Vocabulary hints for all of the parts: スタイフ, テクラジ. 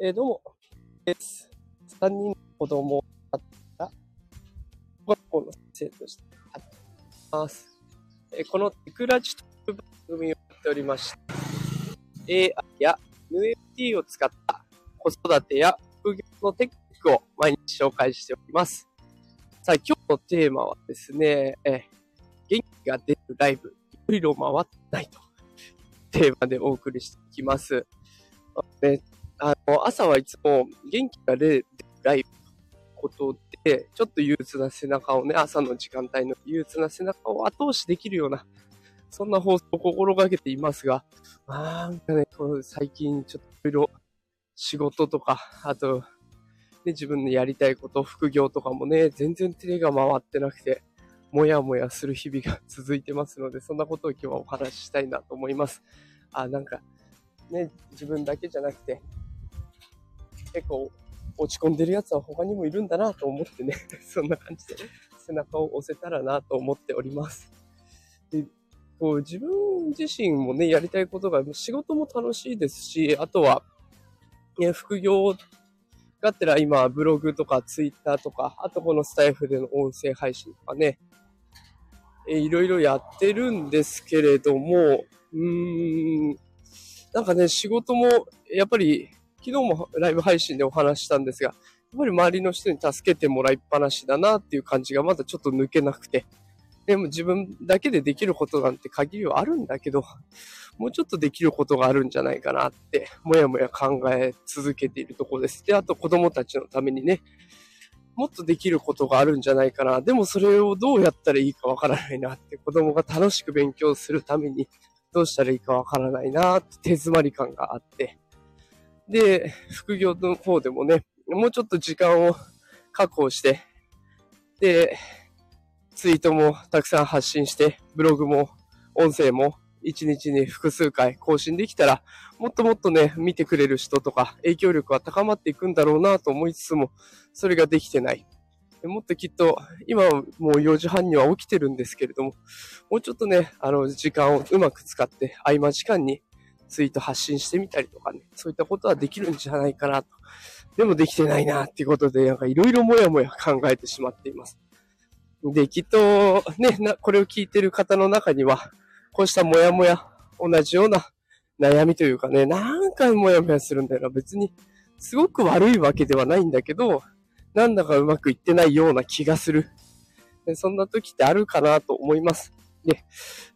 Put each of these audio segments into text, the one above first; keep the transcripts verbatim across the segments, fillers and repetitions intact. えー、どうもです。さんにんの子供だったら、小学校の先生として働いています。えー、このテクラジという番組をやっておりまして、エーアイ や エヌエフティー を使った子育てや副業のテクニックを毎日紹介しております。さあ、今日のテーマはですね、えー、元気が出るライブ、いろいろ回ってないというテーマでお送りしていきます。ね、あの朝はいつも元気が出るライブということで、ちょっと憂鬱な背中をね、朝の時間帯の憂鬱な背中を後押しできるような、そんな放送を心がけていますが、まあ、なんかね、最近ちょっといろいろ仕事とか、あと、ね、自分のやりたいこと、副業とかもね、全然手が回ってなくて、もやもやする日々が続いてますので、そんなことを今日はお話ししたいなと思います。あ、なんか、ね、自分だけじゃなくて、結構落ち込んでるやつは他にもいるんだなと思ってね、そんな感じで背中を押せたらなと思っております。で、こう自分自身もね、やりたいことが、仕事も楽しいですし、あとは、ね、副業がてら今ブログとかツイッターとか、あとこのスタイフでの音声配信とかね、いろいろやってるんですけれども、うーん、なんかね、仕事もやっぱり、昨日もライブ配信でお話したんですが、やっぱり周りの人に助けてもらいっぱなしだなっていう感じがまだちょっと抜けなくて、でも自分だけでできることなんて限りはあるんだけど、もうちょっとできることがあるんじゃないかなって、もやもや考え続けているところです。で、あと子供たちのためにね、もっとできることがあるんじゃないかな。でもそれをどうやったらいいかわからないなって、子供が楽しく勉強するためにどうしたらいいかわからないなって手詰まり感があって、で、副業の方でもね、もうちょっと時間を確保して、で、ツイートもたくさん発信して、ブログも音声も一日に複数回更新できたら、もっともっとね、見てくれる人とか影響力は高まっていくんだろうなと思いつつも、それができてない。もっときっと、今はもうよじはんには起きてるんですけれども、もうちょっとね、あの、時間をうまく使って、合間時間に、ツイート発信してみたりとかね、そういったことはできるんじゃないかなと。でもできてないなっていうことで、なんかいろいろもやもや考えてしまっています。で、きっとね、な、これを聞いてる方の中には、こうしたもやもや、同じような悩みというかね、なんかもやもやするんだよな。別に、すごく悪いわけではないんだけど、なんだかうまくいってないような気がする。で、そんな時ってあるかなと思います。で、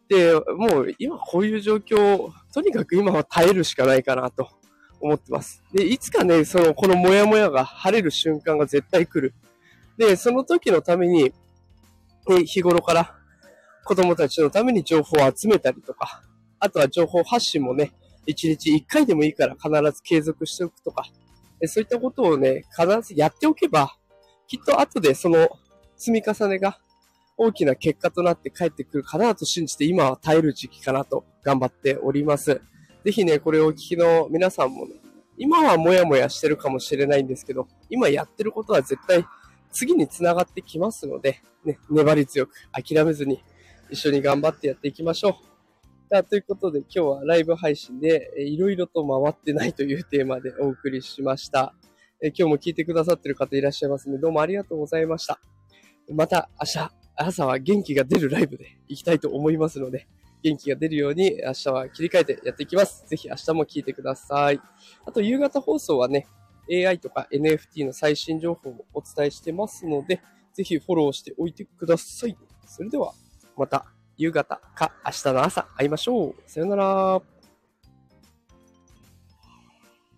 で、もう今こういう状況、とにかく今は耐えるしかないかなと思ってます。で、いつかね、その、このモヤモヤが晴れる瞬間が絶対来る。で、その時のために、日頃から子供たちのために情報を集めたりとか、あとは情報発信もね、いちにちいっかいでもいいから必ず継続しておくとか、そういったことをね、必ずやっておけば、きっと後でその積み重ねが、大きな結果となって帰ってくるかなと信じて、今は耐える時期かなと頑張っております。ぜひね、これをお聞きの皆さんもね、今はもやもやしてるかもしれないんですけど、今やってることは絶対次に繋がってきますので、ね、粘り強く諦めずに一緒に頑張ってやっていきましょう。ということで、今日はライブ配信でいろいろと回ってないというテーマでお送りしました。え今日も聞いてくださってる方いらっしゃいますので、どうもありがとうございました。また明日。朝は元気が出るライブで行きたいと思いますので、元気が出るように明日は切り替えてやっていきます。ぜひ明日も聞いてください。あと夕方放送はね、エーアイ とか エヌエフティー の最新情報をお伝えしてますので、ぜひフォローしておいてください。それではまた夕方か明日の朝会いましょう。さよなら。